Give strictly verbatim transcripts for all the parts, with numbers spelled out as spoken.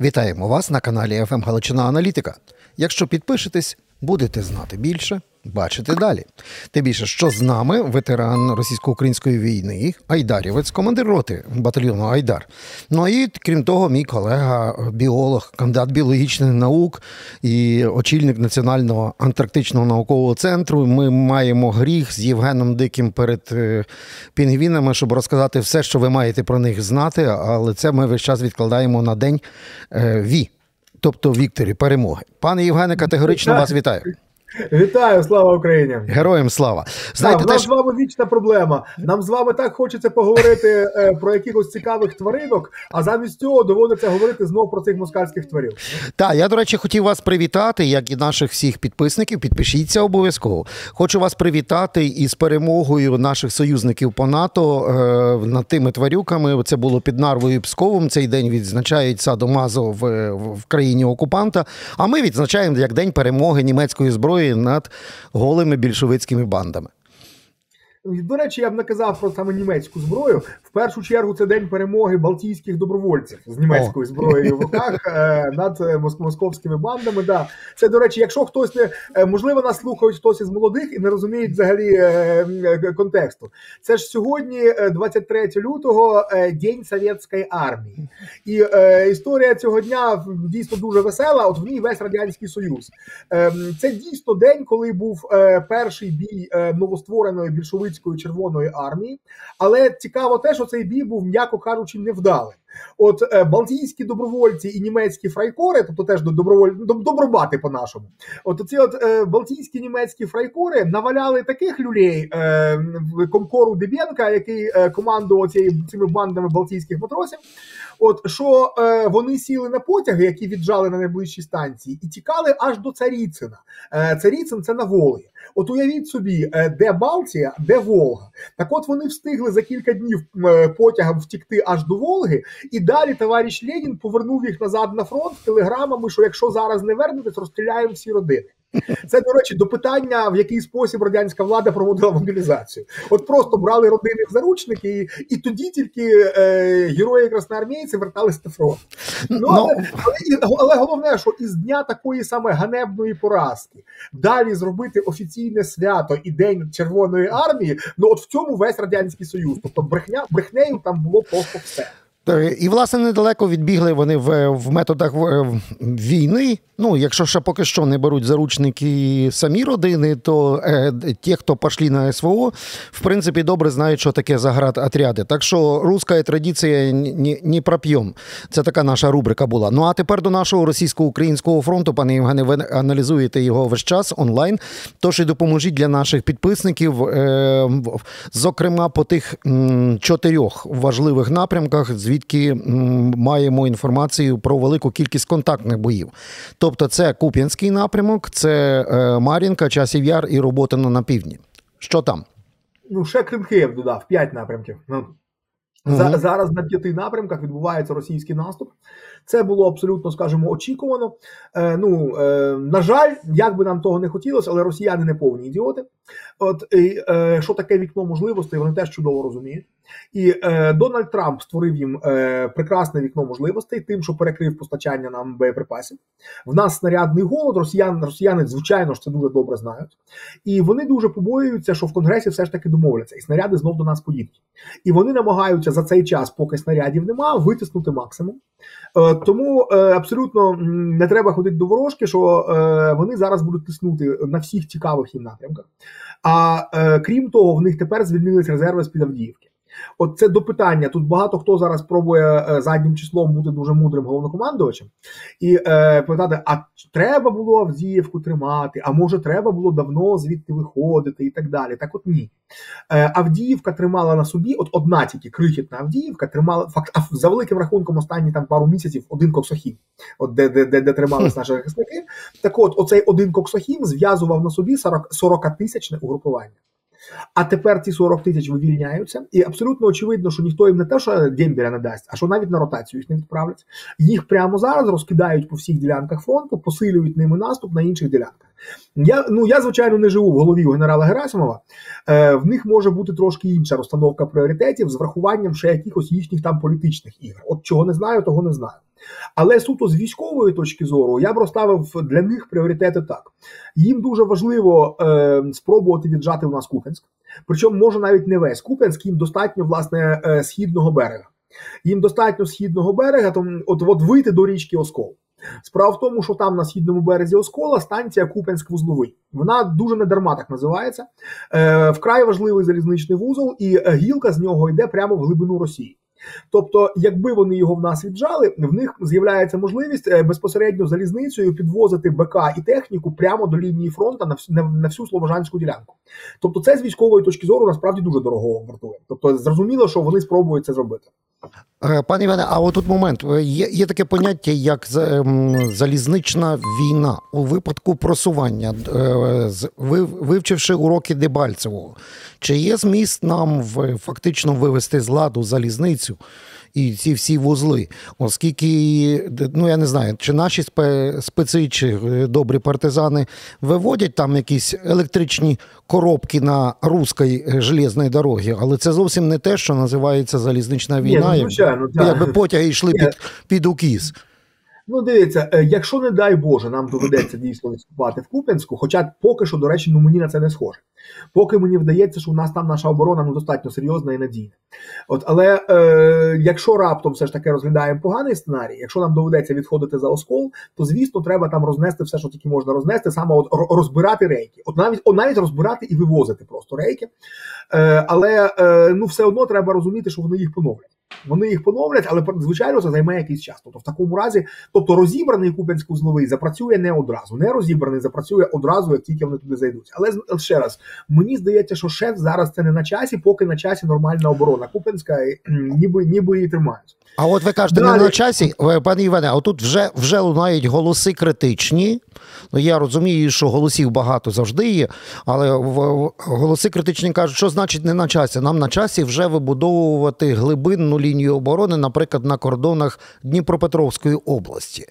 Вітаємо вас на каналі ФМ Галичина Аналітика. Якщо підпишетесь, будете знати більше, бачити далі. Тим більше, що з нами ветеран російсько-української війни, айдарівець, командир роти батальйону «Айдар». Ну і, крім того, мій колега, біолог, кандидат біологічних наук і очільник Національного антарктичного наукового центру. Ми маємо гріх з Євгеном Диким перед пінгвінами, щоб розказати все, що ви маєте про них знати, але це ми весь час відкладаємо на день Ві. Тобто вікторі перемоги. Пане Євгене, категорично вітаю. Вас вітаю. Вітаю, слава Україні. Героям слава. Знаєте, нам з вами вічна проблема. Нам з вами так хочеться поговорити про якихось цікавих тваринок, а замість цього доводиться говорити знов про цих москальських тварів. Так, я, до речі, хотів вас привітати, як і наших всіх підписників. Підпишіться обов'язково. Хочу вас привітати із перемогою наших союзників по НАТО е, над тими тварюками. Це було під Нарвою і Псковом. Цей день відзначають садомазо в, в країні окупанта. А ми відзначаємо як день перемоги німецької зброї над голими більшовицькими бандами. До речі, я б наказав про саме німецьку зброю. В першу чергу це день перемоги балтійських добровольців з німецькою зброєю в руках над московськими бандами. Да. Це, до речі, якщо хтось не... Можливо, нас слухають хтось із молодих і не розуміють взагалі контексту. Це ж сьогодні, двадцять третього лютого, День Совєтської армії. І історія цього дня дійсно дуже весела, от в ній весь Радянський Союз. Це дійсно день, коли був перший бій новоствореної більшовицької Червоної армії, але цікаво те, що цей бій був, м'яко кажучи, невдалим. От балтійські добровольці і німецькі фрайкори, тобто теж доброволь... добробати по-нашому, от ці от е, балтійські німецькі фрайкори наваляли таких люлей е, Комкору Дебенка, який е, командував цими бандами балтійських матросів, от що е, вони сіли на потяги, які віджали на найближчій станції, і тікали аж до Царіцина. Е, Царіцин – це на Волгі. От уявіть собі, де Балтія, де Волга. Так от вони встигли за кілька днів потягом втікти аж до Волги, і далі товариш Ленін повернув їх назад на фронт телеграмами, що якщо зараз не вернетесь, розстріляємо всі родини. Це, до речі, до питання, в який спосіб радянська влада проводила мобілізацію. От просто брали родини в заручники, і, і тоді тільки е, герої красноармійці верталися на фронт. Ну, але, але, але головне, що із дня такої саме ганебної поразки далі зробити офіційне свято і День Червоної армії, ну от в цьому весь Радянський Союз. Тобто брехня, брехнею там було просто все. І, власне, недалеко відбігли вони в, в методах війни. Ну, якщо ще поки що не беруть заручники самі родини, то е, ті, хто пішли на СВО, в принципі, добре знають, що таке заградотряди. Так що руська традиція не, не проп'єм. Це така наша рубрика була. Ну, а тепер до нашого російсько-українського фронту, пане Євгене, ви аналізуєте його весь час онлайн. Тож і допоможіть для наших підписників, е, зокрема, по тих м, чотирьох важливих напрямках, звідси звідки маємо інформацію про велику кількість контактних боїв. Тобто це Куп'янський напрямок, це Мар'їнка, Часів Яр і Роботине на півдні. Що там? Ну, ще Крим-Київ додав, п'ять напрямків. Угу. Зараз на п'яти напрямках відбувається російський наступ. Це було абсолютно, скажімо, очікувано. Е, ну, е, на жаль, як би нам того не хотілося, але росіяни не повні ідіоти. От, і, е, що таке вікно можливостей, вони теж чудово розуміють. І е, Дональд Трамп створив їм е, прекрасне вікно можливостей тим, що перекрив постачання нам боєприпасів. В нас снарядний голод, росіян, росіяни, звичайно ж, це дуже добре знають. І вони дуже побоюються, що в Конгресі все ж таки домовляться, і снаряди знов до нас поїдуть. І вони намагаються за цей час, поки снарядів нема, витиснути максимум. Е, тому е, абсолютно не треба ходити до ворожки, що е, вони зараз будуть тиснути на всіх цікавих їм напрямках. А е, крім того, в них тепер звільнились резерви з-під Авдіївки. От це до питання. Тут багато хто зараз пробує е, заднім числом бути дуже мудрим головнокомандувачем і е, питати, а треба було Авдіївку тримати, а може треба було давно звідти виходити і так далі. Так от ні. Е, Авдіївка тримала на собі, от одна тільки крихітна Авдіївка тримала, факт, за великим рахунком останні там пару місяців один коксохім, от де, де, де, де тримались наші захисники. Так от, оцей один коксохім зв'язував на собі сорокатисячне угруповання. А тепер ці сорок тисяч вивільняються, і абсолютно очевидно, що ніхто їм не те, що дембеля не дасть, а що навіть на ротацію їх не відправлять. Їх прямо зараз розкидають по всіх ділянках фронту, посилюють ними наступ на інших ділянках. Я, ну, я, звичайно, не живу в голові у генерала Герасимова, е, в них може бути трошки інша розстановка пріоритетів з врахуванням ще якихось їхніх там політичних ігор. От чого не знаю, того не знаю. Але суто з військової точки зору я б розставив для них пріоритети так. Їм дуже важливо е, спробувати віджати у нас Куп'янськ. Причому, може, навіть не весь Куп'янськ, їм достатньо, власне, е, східного берега. Їм достатньо східного берега, там, от, от вийти до річки Оскол. Справа в тому, що там на східному березі Оскола станція Куп'янськ-Вузловий. Вона дуже недарма так називається. Е, вкрай важливий залізничний вузол, і гілка з нього йде прямо в глибину Росії. Тобто, якби вони його в нас віджали, в них з'являється можливість безпосередньо залізницею підвозити БК і техніку прямо до лінії фронту на всю, на всю Слобожанську ділянку. Тобто, це з військової точки зору насправді дуже дорого вартує. Тобто, зрозуміло, що вони спробують це зробити. Пане Іване, а отут момент. Є, є таке поняття, як залізнична війна у випадку просування, вивчивши уроки Дебальцевого. Чи є зміст нам фактично вивести з ладу залізницю і ці всі вузли? Оскільки, ну я не знаю, чи наші спеці, чи добрі партизани виводять там якісь електричні коробки на руській железній дорогі, але це зовсім не те, що називається залізнична війна. Ні, ну, звичайно, як, якби потяги йшли під, під укіс. Ну, дивіться, якщо, не дай Боже, нам доведеться дійсно відступати в Куп'янську, хоча поки що, до речі, ну мені на це не схоже. Поки мені вдається, що у нас там наша оборона ну, достатньо серйозна і надійна. От, але е, якщо раптом все ж таки розглядаємо поганий сценарій, якщо нам доведеться відходити за Оскол, то, звісно, треба там рознести все, що тільки можна рознести, саме от розбирати рейки. От навіть, от навіть розбирати і вивозити просто рейки. Е, але е, ну, все одно треба розуміти, що вони їх поновлять. Вони їх поновлять, але, звичайно, це займе якийсь час. Тобто, в такому разі, тобто розібраний Куп'янськ-Вузловий запрацює не одразу. Не розібраний запрацює одразу, як тільки вони туди зайдуть. Але, ще раз, мені здається, що ще зараз це не на часі, поки на часі нормальна оборона Куп'янська, ніби, ніби її тримають. А от ви кажете, далі... не на часі, пане Іване, а тут вже, вже лунають голоси критичні. Ну, я розумію, що голосів багато завжди є, але голоси критичні кажуть, що значить не на часі. Нам на часі вже вибудовувати глибинну лінію оборони, наприклад, на кордонах Дніпропетровської області.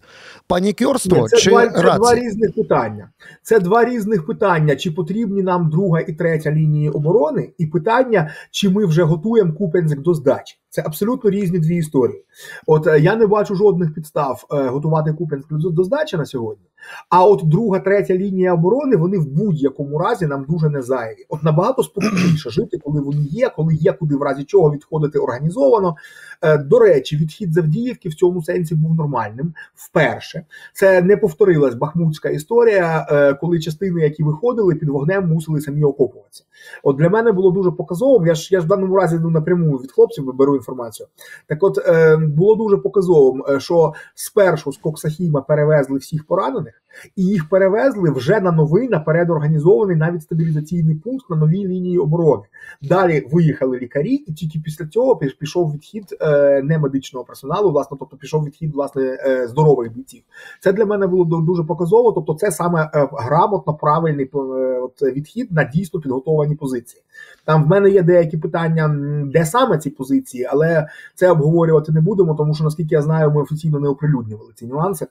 Панікерство чи два, рація? Це два різних питання. Це два різних питання, чи потрібні нам друга і третя лінії оборони, і питання, чи ми вже готуємо Куп'янськ до здачі. Це абсолютно різні дві історії. От я не бачу жодних підстав е, готувати Куп'янськ до здачі на сьогодні. А от друга, третя лінія оборони, вони в будь-якому разі нам дуже не зайві. От набагато спокійніше жити, коли вони є, коли є куди в разі чого відходити організовано. Е, до речі, відхід з Авдіївки в цьому сенсі був нормальним вперше. Це не повторилась бахмутська історія, е, коли частини, які виходили, під вогнем мусили самі окопуватися. От для мене було дуже показовим, я ж, я ж в даному разі ну, напряму від хлопців беру інформацію. Так от, е, було дуже показовим, що спершу з Коксахіма перевезли всіх поранених, і їх перевезли вже на новий, наперед організований навіть стабілізаційний пункт на новій лінії оборони. Далі виїхали лікарі, і тільки після цього пішов відхід е, не медичного персоналу, власне, тобто пішов відхід, власне, е, здорових бійців. Це для мене було дуже показово, тобто це саме е, грамотно правильний е, от, відхід на дійсно підготовані позиції. Там в мене є деякі питання, де саме ці позиції, але це обговорювати не будемо, тому що, наскільки я знаю, ми офіційно не оприлюднювали ці нюанси.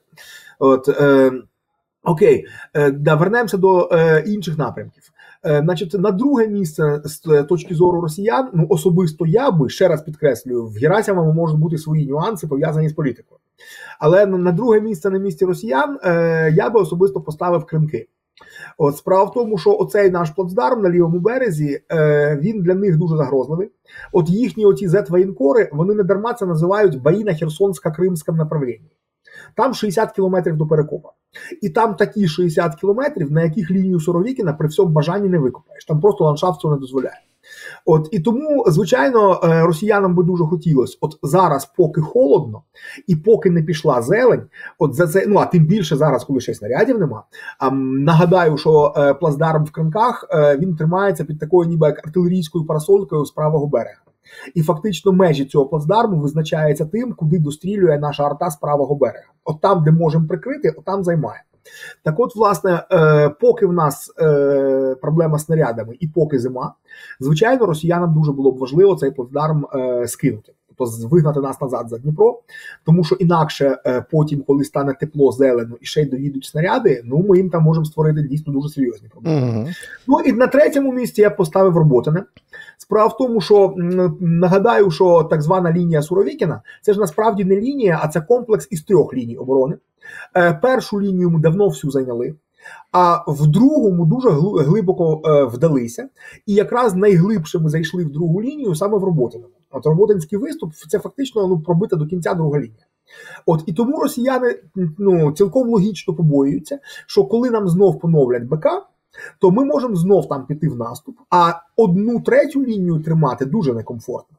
От, е, окей, е, да, вернемося до е, інших напрямків. Е, значить, на друге місце з точки зору росіян, ну особисто я би, ще раз підкреслюю, в Герасимова можуть бути свої нюанси, пов'язані з політикою. Але на, на друге місце на місці росіян е, я би особисто поставив Кримки. От, справа в тому, що оцей наш плацдарм на лівому березі, е, він для них дуже загрозливий. От їхні оці зет-воєнкори, вони не дарма це називають бої на Херсонсько-Кримському направлінні. Там шістдесят кілометрів до Перекопа. І там такі шістдесят кілометрів, на яких лінію Суровікіна при всьому бажанні не викопаєш. Там просто ландшафт цього не дозволяє. От, і тому, звичайно, росіянам би дуже хотілося, от зараз, поки холодно, і поки не пішла зелень, от за це, ну а тим більше зараз, коли ще снарядів нема. А нагадаю, що е, плацдарм в Кринках е, він тримається під такою, ніби як артилерійською парасолькою з правого берега. І фактично межі цього плацдарму визначаються тим, куди дострілює наша арта з правого берега. От там, де можемо прикрити, от там займаємо. Так от, власне, е, поки в нас е, проблема з снарядами і поки зима, звичайно, росіянам дуже було б важливо цей плацдарм е, скинути. Тобто вигнати нас назад за Дніпро, тому що інакше е, потім, коли стане тепло, зелено і ще й доїдуть снаряди, ну ми їм там можемо створити дійсно дуже серйозні проблеми. Mm-hmm. Ну і на третьому місці я поставив Роботине. Справа в тому, що нагадаю, що так звана лінія Суровікіна – це ж насправді не лінія, а це комплекс із трьох ліній оборони. Першу лінію ми давно всю зайняли, а в другу ми дуже глибоко вдалися. І якраз найглибше ми зайшли в другу лінію саме в Роботиному. От Роботинський виступ – це фактично ну, пробита до кінця друга лінія. От, і тому росіяни ну, цілком логічно побоюються, що коли нам знов поновлять БК, то ми можемо знов там піти в наступ, а одну третю лінію тримати дуже некомфортно.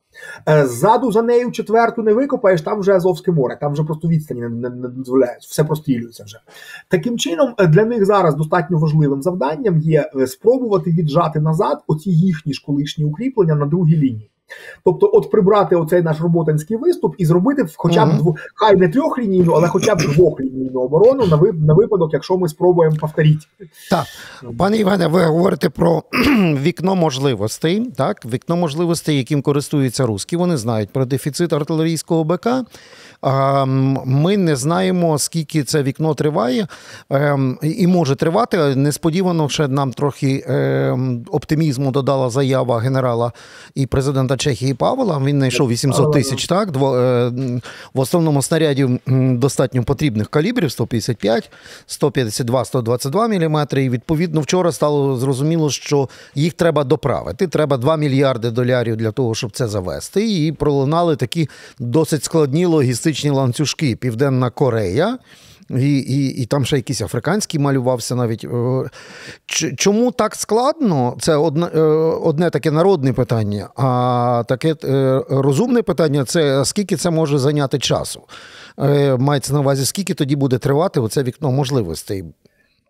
Ззаду за нею четверту не викопаєш, там вже Азовське море, там вже просто відстані не, не, не дозволяють, все прострілюється вже. Таким чином, для них зараз достатньо важливим завданням є спробувати віджати назад оці їхні ж колишні укріплення на другій лінії. Тобто, от прибрати оцей наш роботинський виступ і зробити хоча б uh-huh. двох, хай не трьохлінійну, але хоча б двохлінійну оборону на, вип- на випадок, якщо ми спробуємо повторити. Так. Пане Іване, ви говорите про вікно можливостей, так? Вікно можливостей, яким користуються русські. Вони знають про дефіцит артилерійського БК. Ми не знаємо, скільки це вікно триває і може тривати. Несподівано ще нам трохи оптимізму додала заява генерала і президента Чехії Павла. Він знайшов вісімсот тисяч, так? В основному снарядів достатньо потрібних калібрів – сто п'ятдесят п'ять, сто п'ятдесят два, сто двадцять два міліметри. І, відповідно, вчора стало зрозуміло, що їх треба доправити. Треба два мільярди доларів для того, щоб це завести. І пролунали такі досить складні логістичні ланцюжки. Південна Корея, і, і, і там ще якийсь африканський малювався навіть. Чому так складно? Це одне, одне таке народне питання, а таке розумне питання – це скільки це може зайняти часу. Мається на увазі, скільки тоді буде тривати оце вікно можливостей.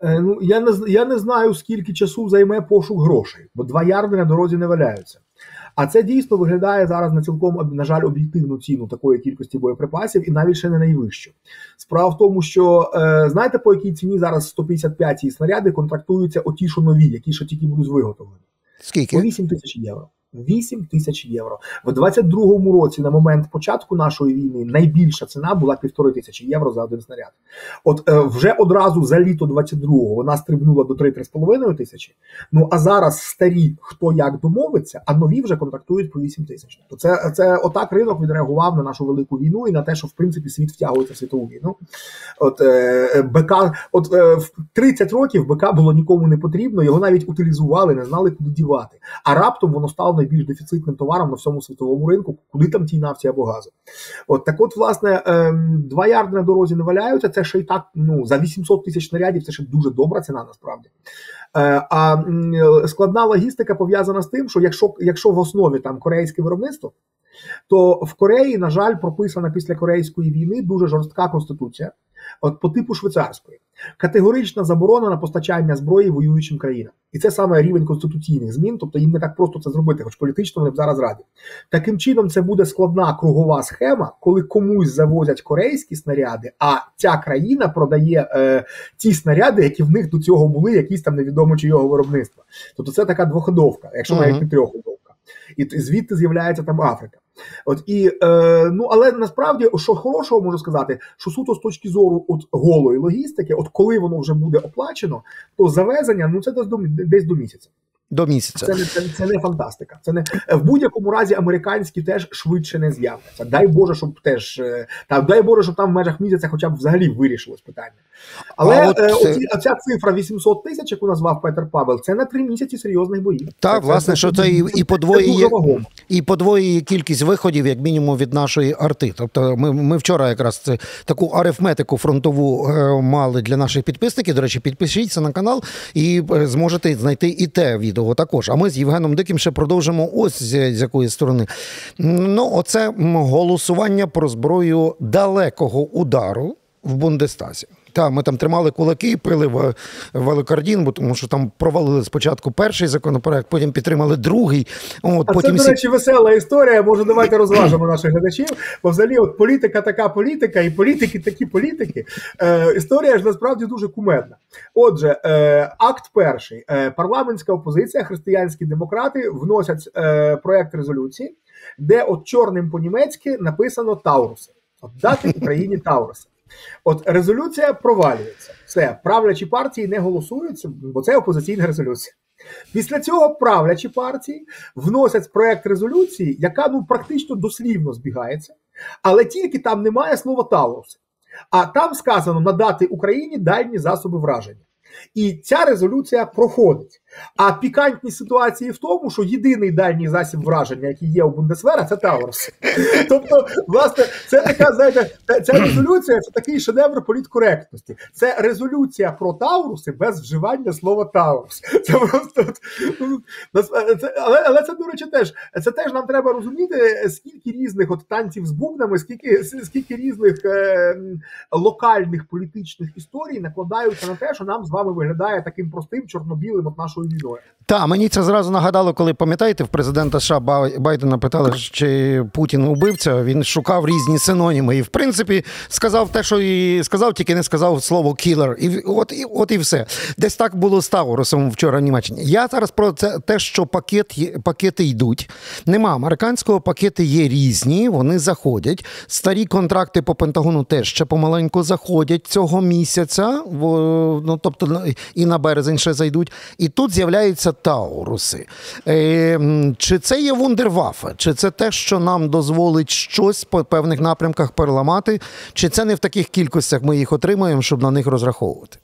Ну, я не, я не знаю, скільки часу займе пошук грошей, бо два ярди на дорозі не валяються. А це дійсно виглядає зараз на цілком, на жаль, об'єктивну ціну такої кількості боєприпасів і навіть ще не найвищу. Справа в тому, що, е, знаєте, по якій ціні зараз сто п'ятдесят п'яті снаряди контрактуються оті, що нові, які ще тільки будуть виготовлені? Скільки? вісім тисяч євро. вісім тисяч євро. В двадцять другому році на момент початку нашої війни найбільша ціна була півтори тисячі євро за один снаряд. От е, вже одразу за літо двадцять другого вона стрибнула до три-три з половиною тисячі. Ну а зараз старі хто як домовиться, а нові вже контрактують по вісім тисяч. То це, це отак ринок відреагував на нашу велику війну і на те, що в принципі світ втягується в світову війну. От е, БК, от е, в тридцять років БК було нікому не потрібно, його навіть утилізували, не знали куди дівати. А раптом воно стало більш дефіцитним товаром на всьому світовому ринку, куди там тій нафті або газу. От так от, власне, два ярди на дорозі не валяються, це ще й так, ну, за вісімсот тисяч снарядів, це ще дуже добра ціна, насправді. А складна логістика пов'язана з тим, що якщо, якщо в основі там корейське виробництво, то в Кореї, на жаль, прописана після Корейської війни дуже жорстка конституція, от по типу швейцарської. Категорична заборона на постачання зброї воюючим країнам. І це саме рівень конституційних змін, тобто їм не так просто це зробити, хоч політично вони б зараз раді. Таким чином це буде складна кругова схема, коли комусь завозять корейські снаряди, а ця країна продає е, ті снаряди, які в них до цього були, якісь там невідомо чи його виробництва. Тобто це така двоходовка, якщо навіть не трьохходовка. І звідти з'являється там Африка. От і е, ну, але насправді, що хорошого можу сказати, що суто з точки зору от голої логістики, от коли воно вже буде оплачено, то завезення, ну це десь до, десь до місяця. До місяця. Це, це, це не фантастика. Це не, в будь-якому разі американські теж швидше не з'являться. Дай Боже, щоб теж та, дай Боже, щоб там в межах місяця хоча б взагалі вирішилось питання. Але от, е, оці, це... оця цифра вісімсот тисяч, яку назвав Петер Павел, це на три місяці серйозних боїв. Так, це, власне, це, що це і, і подвоє і подвоє кількість виходів, як мінімум, від нашої арти. Тобто ми, ми вчора якраз це, таку арифметику фронтову е, мали для наших підписників. До речі, підпишіться на канал і е, зможете знайти і те відео також. А ми з Євгеном Диким ще продовжимо ось з, з якої сторони. Ну, оце голосування про зброю далекого удару в Бундестазі. Та, ми там тримали кулаки, пили великардін, бо тому що там провалили спочатку перший законопроект, потім підтримали другий. От, а потім це, до речі, весела історія. Може, давайте розважимо наших глядачів. Бо взагалі от політика така політика, і політики такі політики. Е, історія ж насправді дуже кумедна. Отже, е, акт перший. Е, парламентська опозиція, християнські демократи вносять е, проект резолюції, де от чорним по-німецьки написано «Тауруси». От дати Україні «Тауруси». От резолюція провалюється. Все, правлячі партії не голосуються, бо це опозиційна резолюція. Після цього правлячі партії вносять проект резолюції, яка ну практично дослівно збігається, але тільки там немає слова «Таурус». А там сказано надати Україні дальні засоби враження. І ця резолюція проходить. А пікантність ситуації в тому, що єдиний дальній засіб враження, який є у Бундесвера, це Таурус. Тобто, власне, це така, знаєте, ця резолюція, це такий шедевр політкоректності. Це резолюція про Тауруси без вживання слова Таурус. Це просто, це, але, але це, до речі, теж, це теж нам треба розуміти, скільки різних от танців з бубнами, скільки, скільки різних е, локальних політичних історій накладаються на те, що нам з вами виглядає таким простим чорно-білим от нашою. Та, мені це зразу нагадало, коли, пам'ятаєте, в президента США Байдена питали, чи Путін убивця, він шукав різні синоніми і, в принципі, сказав те, що і сказав, тільки не сказав слово «кілер». І от, і, от і все. Десь так було з Таурусом вчора в Німеччині. Я зараз про це, те, що пакет є, пакети йдуть. Нема американського, пакети є різні, вони заходять. Старі контракти по Пентагону теж ще помаленьку заходять цього місяця, ну, тобто і на березень ще зайдуть. І тут з'являються Тауруси. Чи це є вундерваффе? Чи це те, що нам дозволить щось по певних напрямках переламати? Чи це не в таких кількостях ми їх отримаємо, щоб на них розраховувати?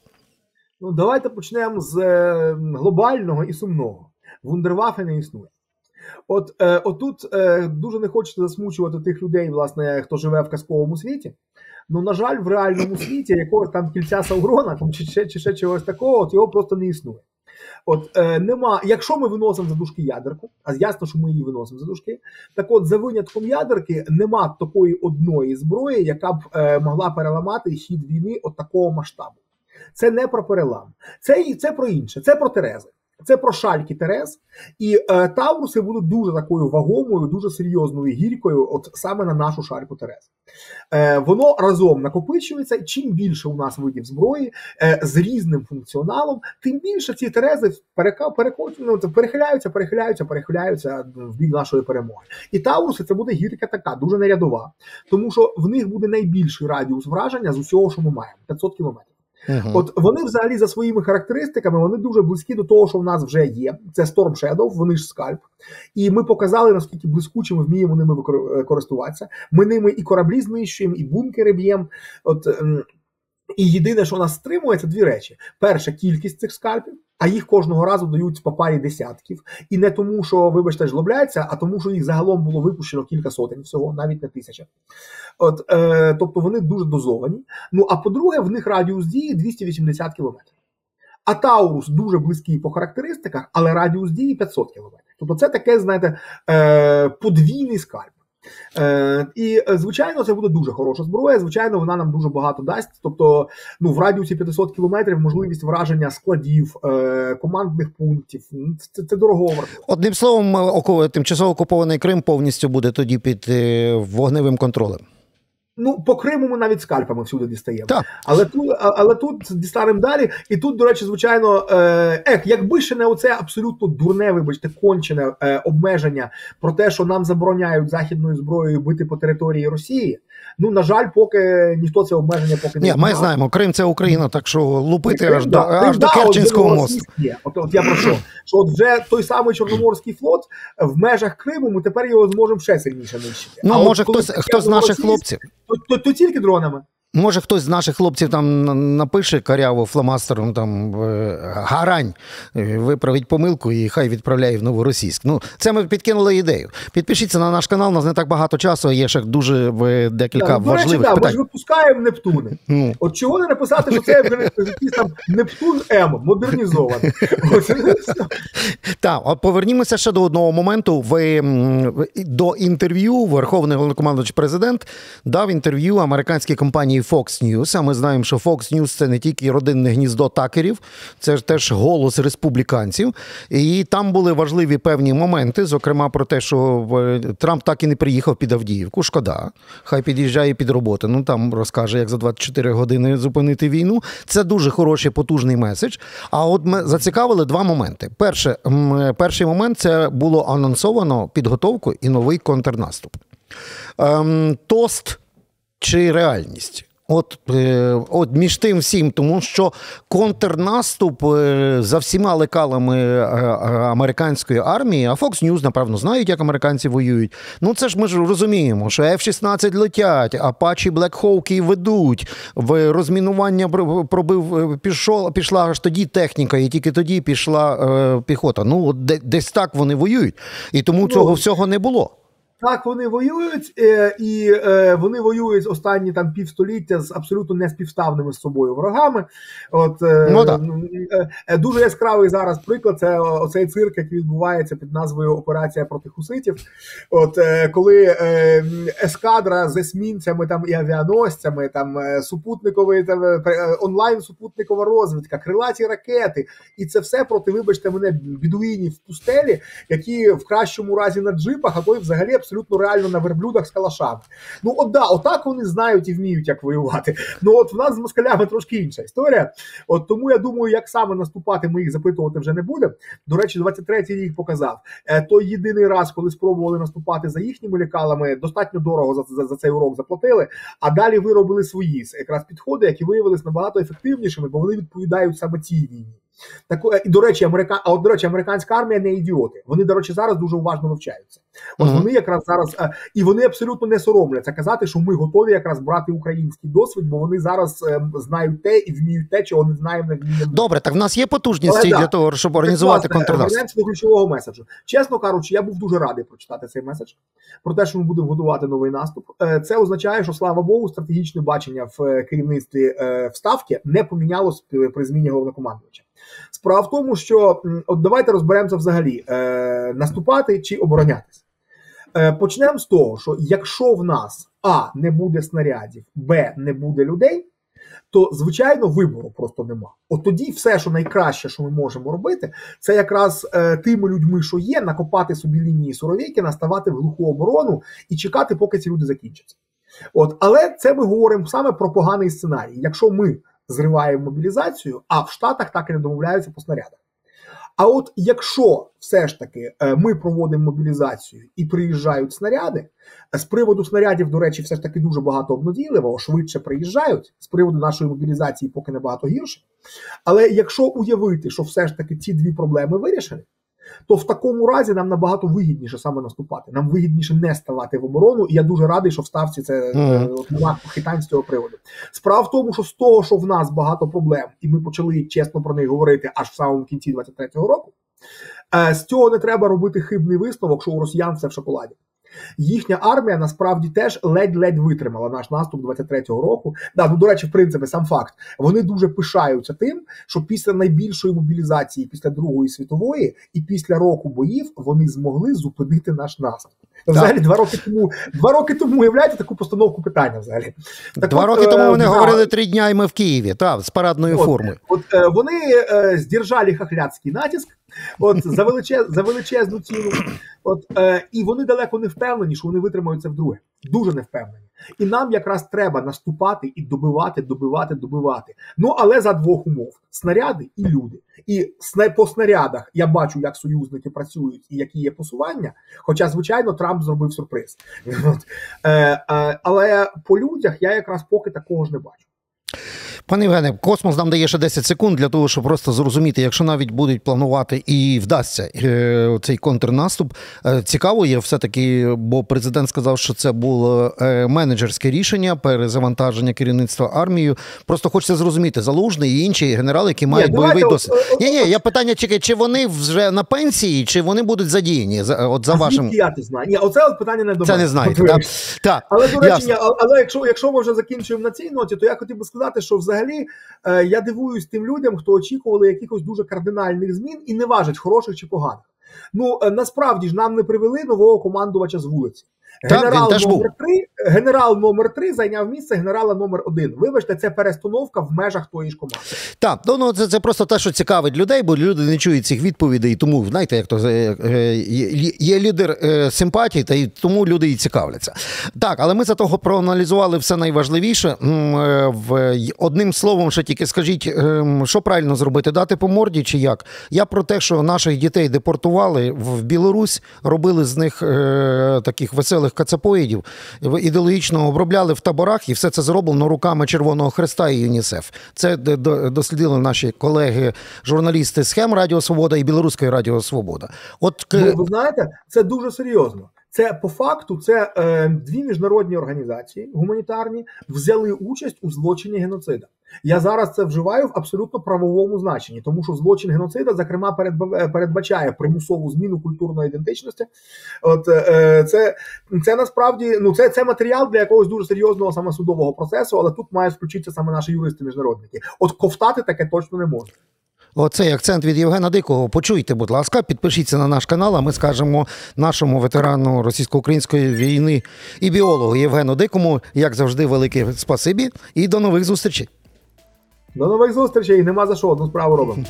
Ну, давайте почнемо з глобального і сумного. Вундерваффе не існує. От е, отут е, дуже не хочеться засмучувати тих людей, власне, хто живе в казковому світі. Ну, на жаль, в реальному світі якогось там кільця Саурона там, чи, ще, чи ще чогось такого, от його просто не існує. От е, нема, якщо ми виносимо за дужки ядерку, а ясно, що ми її виносимо за дужки, так от за винятком ядерки нема такої одної зброї, яка б е, могла переламати хід війни от такого масштабу. Це не про перелам, це, це про інше, це про Терези. Це про шальки Терез, і е, Тауруси будуть дуже такою вагомою, дуже серйозною гіркою от саме на нашу шальку Терез. Е, воно разом накопичується, і чим більше у нас видів зброї е, з різним функціоналом, тим більше ці Терези перека, переко, ну, перехиляються, перехиляються, перехиляються в бік нашої перемоги. І Тауруси це буде гірка така, дуже нерядова, тому що в них буде найбільший радіус враження з усього, що ми маємо, п'ятсот кілометрів. Uh-huh. От вони взагалі за своїми характеристиками, вони дуже близькі до того, що в нас вже є. Це Storm Shadow, вони ж Скальп. І ми показали, наскільки блискуче ми вміємо ними користуватися. Ми ними і кораблі знищуємо, і бункери б'ємо. От, і єдине, що нас стримує, це дві речі. Перше, кількість цих скальпів, а їх кожного разу дають в папарі десятків. І не тому, що, вибачте, жлобляться, а тому, що їх загалом було випущено кілька сотень всього, навіть не тисяча. От, е, тобто вони дуже дозовані. Ну, а по-друге, в них радіус дії двісті вісімдесят кілометрів. А Таурус дуже близький по характеристиках, але радіус дії п'ятсот кілометрів. Тобто це таке, знаєте, е, подвійний скальп. Е, і, звичайно, це буде дуже хороша зброя, звичайно, вона нам дуже багато дасть, тобто, ну, в радіусі п'ятсот кілометрів можливість враження складів, е, командних пунктів, це, це дорогово. Одним словом, тимчасово окупований Крим повністю буде тоді під е, вогневим контролем. Ну, по Криму ми навіть скальпами всюди дістаємо. Так. Але тут, але тут дістанемо далі. І тут, до речі, звичайно, ех, якби ще не оце абсолютно дурне, вибачте, кончене е, обмеження про те, що нам забороняють західною зброєю бити по території Росії, ну, на жаль, поки ніхто це обмеження поки не Ні, ми знаємо, Крим – це Україна, так що лупити Крим, аж да, до, Крим, аж да, до Керченського мосту. От, от я про що? Що от вже той самий Чорноморський флот в межах Криму, ми тепер його зможемо ще сильніше нищити. Ну, а може, от, хтось, хтось з наших Росії, хлопців. То, то, то тільки дронами. Може, хтось з наших хлопців там напише каряво фломастером там гарань, виправить помилку і хай відправляє в Новоросійськ. Ну, це ми підкинули ідею. Підпишіться на наш канал, у нас не так багато часу, є ще дуже декілька так, важливих речі, питань. Так, ми ж випускаємо Нептуни. Mm. От чого не написати, що це якийсь там Нептун-М, модернізований. Так, а повернімося ще до одного моменту. Ви, до інтерв'ю Верховний Головнокомандувач Президент дав інтерв'ю американській компанії Fox News, а ми знаємо, що Fox News – це не тільки родинне гніздо такерів, це теж голос республіканців. І там були важливі певні моменти, зокрема про те, що Трамп так і не приїхав під Авдіївку. Шкода. Хай під'їжджає під Роботину, там розкаже, як за двадцять чотири години зупинити війну. Це дуже хороший, потужний меседж. А от ми зацікавили два моменти. Перше, перший момент – це було анонсовано підготовку і новий контрнаступ. Тост чи реальність? От, от між тим всім, тому що контрнаступ за всіма лекалами американської армії, а Fox News, напевно, знають, як американці воюють. Ну, це ж ми ж розуміємо, що еф шістнадцять летять, Apache Black Hawk ведуть, в розмінування пробив, пішла, пішла аж тоді техніка, і тільки тоді пішла е, піхота. Ну, от десь так вони воюють, і тому цього всього не було. Так, вони воюють, і вони воюють останні там півстоліття з абсолютно неспівставними з собою ворогами. От, ну, так. Дуже яскравий зараз приклад, це оцей цирк, який відбувається під назвою «Операція проти хуситів». От, коли ескадра з есмінцями там, і авіаносцями, там, супутниковий, там, онлайн-супутникова розвідка, крилаті ракети, і це все проти, вибачте мене, бідуїнів в пустелі, які в кращому разі на джипах, а то й взагалі абсолютно реально на верблюдах з калашами. Ну, от да, отак вони знають і вміють, як воювати. Ну, от в нас з москалями трошки інша історія. От тому, я думаю, як саме наступати, ми їх запитувати вже не будемо. До речі, двадцять третій рік показав. Той єдиний раз, коли спробували наступати за їхніми лекалами, достатньо дорого за, за, за цей урок заплатили, а далі виробили свої якраз підходи, які виявилися набагато ефективнішими, бо вони відповідають саме цій війні. Так, і, до речі, америка... а от, до речі, американська армія не ідіоти. Вони, до речі, зараз дуже уважно вивчаються. От uh-huh. Вони якраз зараз, і вони абсолютно не соромляться казати, що ми готові якраз брати український досвід, бо вони зараз знають те і вміють те, чого не знаємо. Не вміють. Добре, так в нас є потужність для да. того, щоб організувати контрнаступ. До ключового меседжу. Чесно кажучи, я був дуже радий прочитати цей меседж про те, що ми будемо готувати новий наступ. Це означає, що, слава Богу, стратегічне бачення в керівництві Вставки не помінялось при зміні головнокомандувача. Справа в тому, що от давайте розберемося взагалі, е, наступати чи оборонятися. Е, почнемо з того, що якщо в нас а. не буде снарядів, б. не буде людей, то, звичайно, вибору просто нема. От тоді все, що найкраще, що ми можемо робити, це якраз е, тими людьми, що є, накопати собі лінії Суровікіна, ставати в глуху оборону і чекати, поки ці люди закінчаться. От, але це ми говоримо саме про поганий сценарій. Якщо ми зриваємо мобілізацію, а в Штатах так і не домовляються по снарядах. А от якщо все ж таки ми проводимо мобілізацію і приїжджають снаряди, з приводу снарядів, до речі, все ж таки дуже багато обнадійливо, швидше приїжджають, з приводу нашої мобілізації поки набагато гірше. Але якщо уявити, що все ж таки ці дві проблеми вирішені, то в такому разі нам набагато вигідніше саме наступати. Нам вигідніше не ставати в оборону, і я дуже радий, що в Ставці це була mm. хитань з цього приводу. Справа в тому, що з того, що в нас багато проблем, і ми почали чесно про них говорити аж в самому кінці двадцять третього року, з цього не треба робити хибний висновок, що у росіян все в шоколаді. Їхня армія насправді теж ледь-ледь витримала наш наступ двадцять третього року. Да, ну, до речі, в принципі, сам факт. Вони дуже пишаються тим, що після найбільшої мобілізації, після Другої світової і після року боїв вони змогли зупинити наш наступ. Взагалі, два роки тому, два роки тому уявляєте таку постановку питання взагалі. Так, два от, роки тому вони да. говорили три дня і ми в Києві, та, з парадної от, форми. От, от, вони е, здержали хохляцький натиск, от, за, величез, за величезну ціну. От, е, і вони далеко не впевнені, що вони витримаються вдруге. Дуже не впевнені. І нам якраз треба наступати і добивати, добивати, добивати. Ну, але за двох умов. Снаряди і люди. І по снарядах я бачу, як союзники працюють і які є посування, хоча, звичайно, Трамп зробив сюрприз. Але по людях я якраз поки такого ж не бачу. Пане Євгене, космос нам дає ще десять секунд для того, щоб просто зрозуміти, якщо навіть будуть планувати і вдасться цей контрнаступ. Цікаво є все-таки, бо президент сказав, що це було менеджерське рішення, перезавантаження керівництва армією. Просто хочеться зрозуміти, Залужний і інші генерали, які мають ні, бойовий давайте, досвід. О, о, ні, ні, я питання чекаю, чи вони вже на пенсії, чи вони будуть задіяні? От за вашим... Я не знаю. Ні, оце от питання не до мене. Це не знаєте, так? Так. Але, до речі, я, але якщо, якщо ми вже закінчуємо на цій ноті, то я хотів би сказати, що взагалі Взагалі, я дивуюсь тим людям, хто очікували якихось дуже кардинальних змін і не важить, хороших чи поганих. Ну, насправді ж нам не привели нового командувача з вулиці. Генерал номер три, генерал номер три зайняв місце генерала номер один. Вибачте, це перестановка в межах тої ж команди. Так, ну це, це просто те, що цікавить людей, бо люди не чують цих відповідей, тому, знаєте, як то є лідер симпатій, та й тому люди і цікавляться. Так, але ми за того проаналізували все найважливіше. Одним словом, ще тільки скажіть, що правильно зробити, дати по морді чи як? Я про те, що наших дітей депортували в Білорусь, робили з них таких веселих оголтілих кацапоїдів ідеологічно обробляли в таборах, і все це зроблено руками Червоного Хреста і ЮНІСЕФ. Це дослідили наші колеги-журналісти з ХЕМ Радіо Свобода і Білоруської Радіо Свобода. От... Ви, ви знаєте, це дуже серйозно. Це по факту, це е, дві міжнародні організації гуманітарні взяли участь у злочині геноцида. Я зараз це вживаю в абсолютно правовому значенні, тому що злочин геноцида, зокрема, передбачає примусову зміну культурної ідентичності. От е, це, це насправді, ну це, це матеріал для якогось дуже серйозного саме судового процесу, але тут мають включитися саме наші юристи-міжнародники. От ковтати таке точно не можна. Оцей акцент від Євгена Дикого. Почуйте, будь ласка, підпишіться на наш канал, а ми скажемо нашому ветерану російсько-української війни і біологу Євгену Дикому, як завжди, велике спасибі і до нових зустрічей. До нових зустрічей. Нема за що, одну справу робимо.